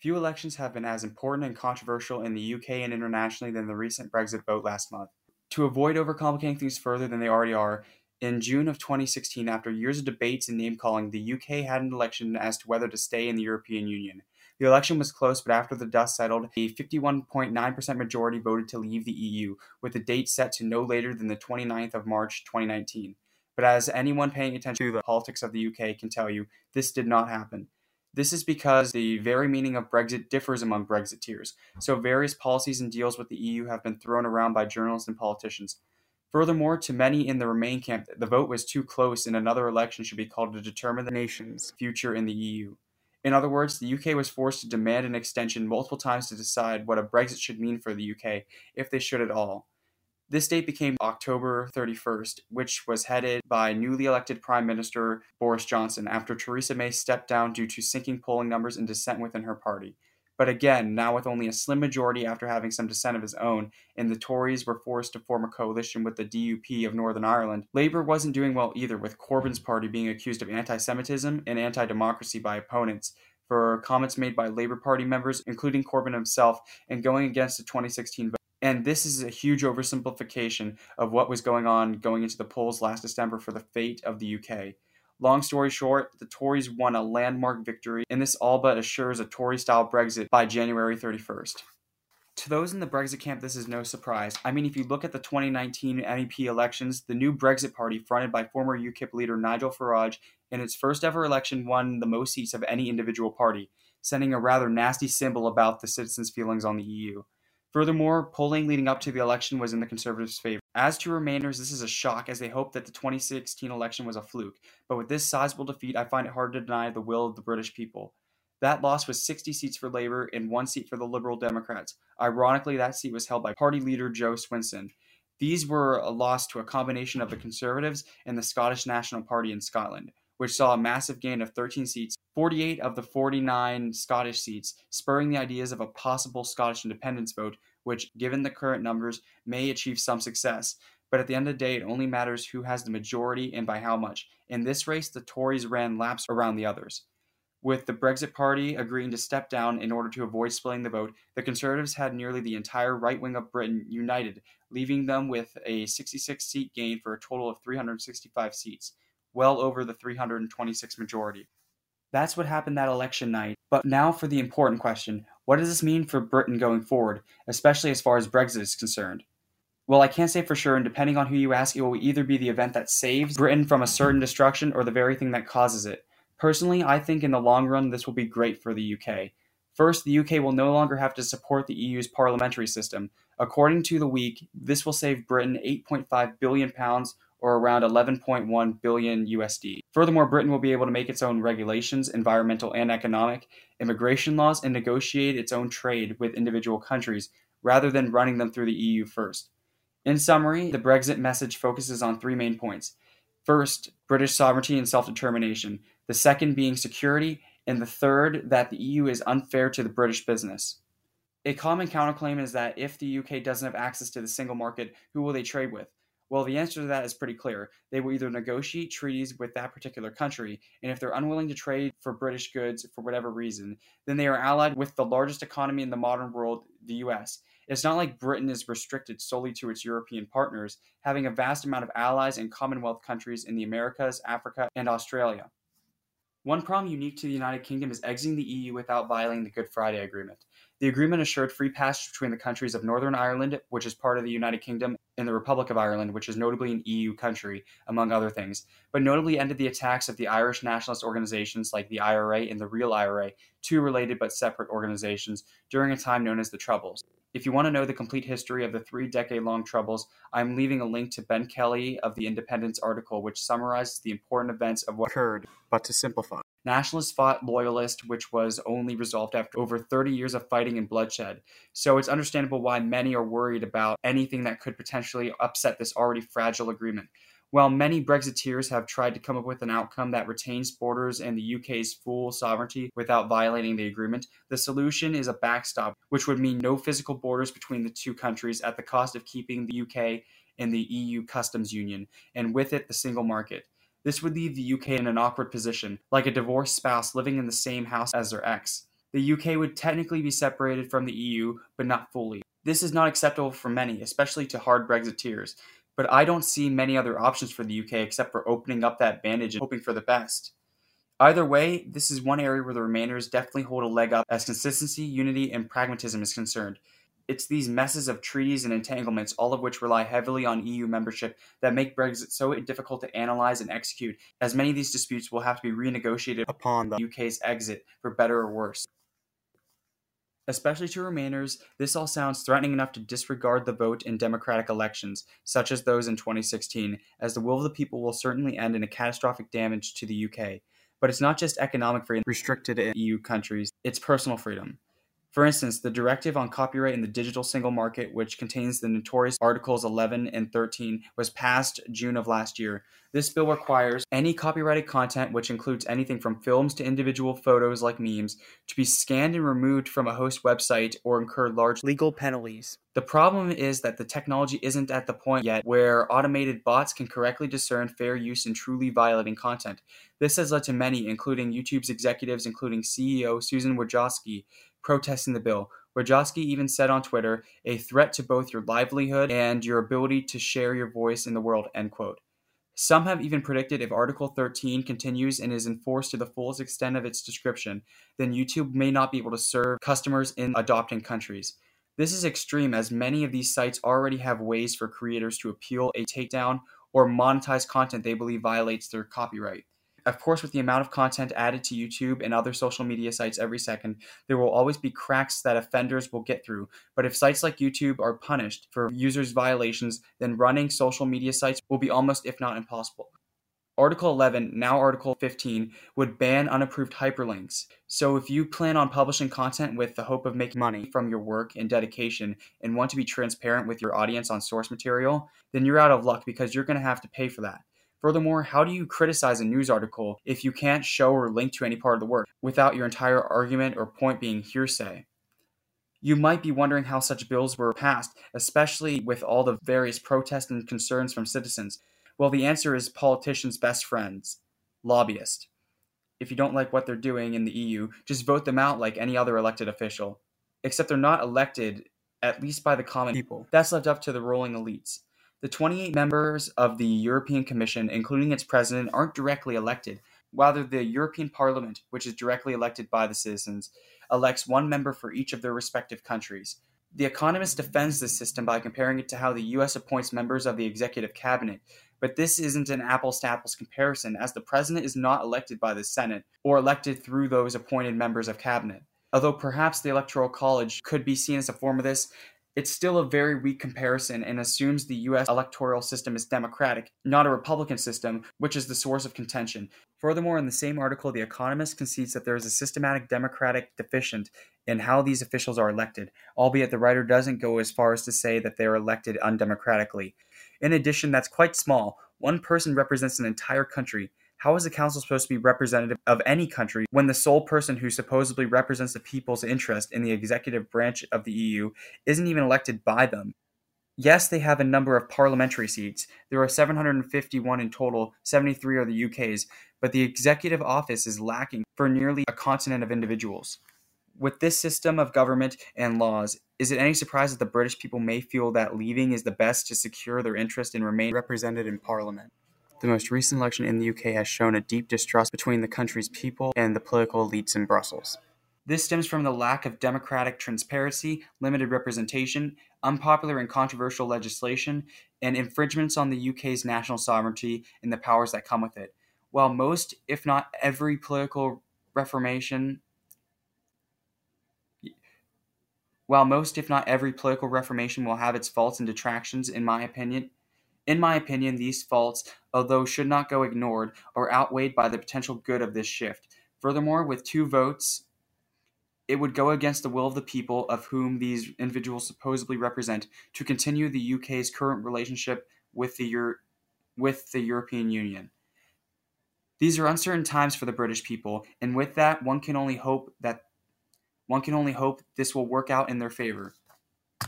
Few elections have been as important and controversial in the UK and internationally than the recent Brexit vote last month. To avoid overcomplicating things further than they already are, in June of 2016, after years of debates and name-calling, the UK had an election as to whether to stay in the European Union. The election was close, but after the dust settled, a 51.9% majority voted to leave the EU, with the date set to no later than the 29th of March 2019. But as anyone paying attention to the politics of the UK can tell you, this did not happen. This is because the very meaning of Brexit differs among Brexiteers, so various policies and deals with the EU have been thrown around by journalists and politicians. Furthermore, to many in the Remain camp, the vote was too close and another election should be called to determine the nation's future in the EU. In other words, the UK was forced to demand an extension multiple times to decide what a Brexit should mean for the UK, if they should at all. This date became October 31st, which was headed by newly elected Prime Minister Boris Johnson after Theresa May stepped down due to sinking polling numbers and dissent within her party. But again, now with only a slim majority after having some dissent of his own, and the Tories were forced to form a coalition with the DUP of Northern Ireland, Labour wasn't doing well either, with Corbyn's party being accused of anti-Semitism and anti-democracy by opponents for comments made by Labour Party members, including Corbyn himself, and going against the 2016 vote. And this is a huge oversimplification of what was going on going into the polls last December for the fate of the UK. Long story short, the Tories won a landmark victory, and this all but assures a Tory-style Brexit by January 31st. To those in the Brexit camp, this is no surprise. I mean, if you look at the 2019 MEP elections, the new Brexit party, fronted by former UKIP leader Nigel Farage, in its first ever election won the most seats of any individual party, sending a rather nasty symbol about the citizens' feelings on the EU. Furthermore, polling leading up to the election was in the Conservatives' favor. As to Remainers, this is a shock as they hoped that the 2016 election was a fluke, but with this sizable defeat, I find it hard to deny the will of the British people. That loss was 60 seats for Labour and 1 seat for the Liberal Democrats. Ironically, that seat was held by party leader Joe Swinson. These were a loss to a combination of the Conservatives and the Scottish National Party in Scotland, which saw a massive gain of 13 seats, 48 of the 49 Scottish seats, spurring the ideas of a possible Scottish independence vote, which, given the current numbers, may achieve some success. But at the end of the day, it only matters who has the majority and by how much. In this race, the Tories ran laps around the others. With the Brexit Party agreeing to step down in order to avoid splitting the vote, the Conservatives had nearly the entire right wing of Britain united, leaving them with a 66-seat gain for a total of 365 seats. Well over the 326 majority. That's what happened that election night. But now for the important question, what does this mean for Britain going forward, especially as far as Brexit is concerned? Well, I can't say for sure, and depending on who you ask, it will either be the event that saves Britain from a certain destruction or the very thing that causes it. Personally, I think in the long run, this will be great for the UK. First, the UK will no longer have to support the EU's parliamentary system. According to The Week, this will save Britain £8.5 billion or around 11.1 billion USD. Furthermore, Britain will be able to make its own regulations, environmental and economic, immigration laws, and negotiate its own trade with individual countries, rather than running them through the EU first. In summary, the Brexit message focuses on three main points. First, British sovereignty and self-determination. The second being security, and the third, that the EU is unfair to the British business. A common counterclaim is that if the UK doesn't have access to the single market, who will they trade with? Well, the answer to that is pretty clear. They will either negotiate treaties with that particular country, and if they're unwilling to trade for British goods for whatever reason, then they are allied with the largest economy in the modern world, the US. It's not like Britain is restricted solely to its European partners, having a vast amount of allies and Commonwealth countries in the Americas, Africa, and Australia. One problem unique to the United Kingdom is exiting the EU without violating the Good Friday Agreement. The agreement assured free passage between the countries of Northern Ireland, which is part of the United Kingdom, and the Republic of Ireland, which is notably an EU country, among other things, but notably ended the attacks of the Irish nationalist organizations like the IRA and the Real IRA, two related but separate organizations, during a time known as the Troubles. If you want to know the complete history of the three-decade-long Troubles, I'm leaving a link to Ben Kelly of the Independent's article, which summarizes the important events of what occurred, but to simplify. Nationalists fought Loyalists, which was only resolved after over 30 years of fighting and bloodshed. So it's understandable why many are worried about anything that could potentially upset this already fragile agreement. While many Brexiteers have tried to come up with an outcome that retains borders and the UK's full sovereignty without violating the agreement, the solution is a backstop, which would mean no physical borders between the two countries at the cost of keeping the UK in the EU Customs Union, and with it the single market. This would leave the UK in an awkward position, like a divorced spouse living in the same house as their ex. the UK would technically be separated from the EU, but not fully. This is not acceptable for many, especially to hard Brexiteers, but I don't see many other options for the UK except for opening up that bandage and hoping for the best. Either way, this is one area where the Remainers definitely hold a leg up as consistency, unity, and pragmatism is concerned. It's these messes of treaties and entanglements, all of which rely heavily on EU membership, that make Brexit so difficult to analyze and execute, as many of these disputes will have to be renegotiated upon the UK's exit, for better or worse. Especially to Remainers, this all sounds threatening enough to disregard the vote in democratic elections, such as those in 2016, as the will of the people will certainly end in a catastrophic damage to the UK. But it's not just economic freedom restricted in EU countries, it's personal freedom. For instance, the Directive on Copyright in the Digital Single Market, which contains the notorious Articles 11 and 13, was passed June of last year. This bill requires any copyrighted content, which includes anything from films to individual photos like memes, to be scanned and removed from a host website or incur large legal penalties. The problem is that the technology isn't at the point yet where automated bots can correctly discern fair use and truly violating content. This has led to many, including YouTube's executives, including CEO Susan Wojcicki, protesting the bill. Wojcicki even said on Twitter, "A threat to both your livelihood and your ability to share your voice in the world," end quote. Some have even predicted if Article 13 continues and is enforced to the fullest extent of its description, then YouTube may not be able to serve customers in adopting countries. This is extreme, as many of these sites already have ways for creators to appeal a takedown or monetize content they believe violates their copyright. Of course, with the amount of content added to YouTube and other social media sites every second, there will always be cracks that offenders will get through. But if sites like YouTube are punished for users' violations, then running social media sites will be almost, if not impossible. Article 11, now Article 15, would ban unapproved hyperlinks. So if you plan on publishing content with the hope of making money from your work and dedication and want to be transparent with your audience on source material, then you're out of luck because you're going to have to pay for that. Furthermore, how do you criticize a news article if you can't show or link to any part of the work without your entire argument or point being hearsay? You might be wondering how such bills were passed, especially with all the various protests and concerns from citizens. Well, the answer is politicians' best friends, lobbyists. If you don't like what they're doing in the EU, just vote them out like any other elected official. Except they're not elected, at least by the common people. That's left up to the ruling elites. The 28 members of the European Commission, including its president, aren't directly elected. Rather, the European Parliament, which is directly elected by the citizens, elects one member for each of their respective countries. The Economist defends this system by comparing it to how the US appoints members of the executive cabinet, but this isn't an apples-to-apples comparison, as the president is not elected by the Senate or elected through those appointed members of cabinet. Although perhaps the Electoral College could be seen as a form of this, it's still a very weak comparison and assumes the U.S. electoral system is democratic, not a Republican system, which is the source of contention. Furthermore, in the same article, The Economist concedes that there is a systematic democratic deficient in how these officials are elected, albeit the writer doesn't go as far as to say that they are elected undemocratically. In addition, that's quite small. One person represents an entire country. How is the council supposed to be representative of any country when the sole person who supposedly represents the people's interest in the executive branch of the EU isn't even elected by them? Yes, they have a number of parliamentary seats. There are 751 in total, 73 are the UK's, but the executive office is lacking for nearly a continent of individuals. With this system of government and laws, is it any surprise that the British people may feel that leaving is the best to secure their interest and remain represented in Parliament? The most recent election in the UK has shown a deep distrust between the country's people and the political elites in Brussels. This stems from the lack of democratic transparency, limited representation, unpopular and controversial legislation, and infringements on the UK's national sovereignty and the powers that come with it. While most, if not every, political reformation will have its faults and detractions, in my opinion, these faults, although should not go ignored, are outweighed by the potential good of this shift. Furthermore, with two votes, it would go against the will of the people of whom these individuals supposedly represent to continue the UK's current relationship with the European Union. These are uncertain times for the British people, and with that, one can only hope this will work out in their favor.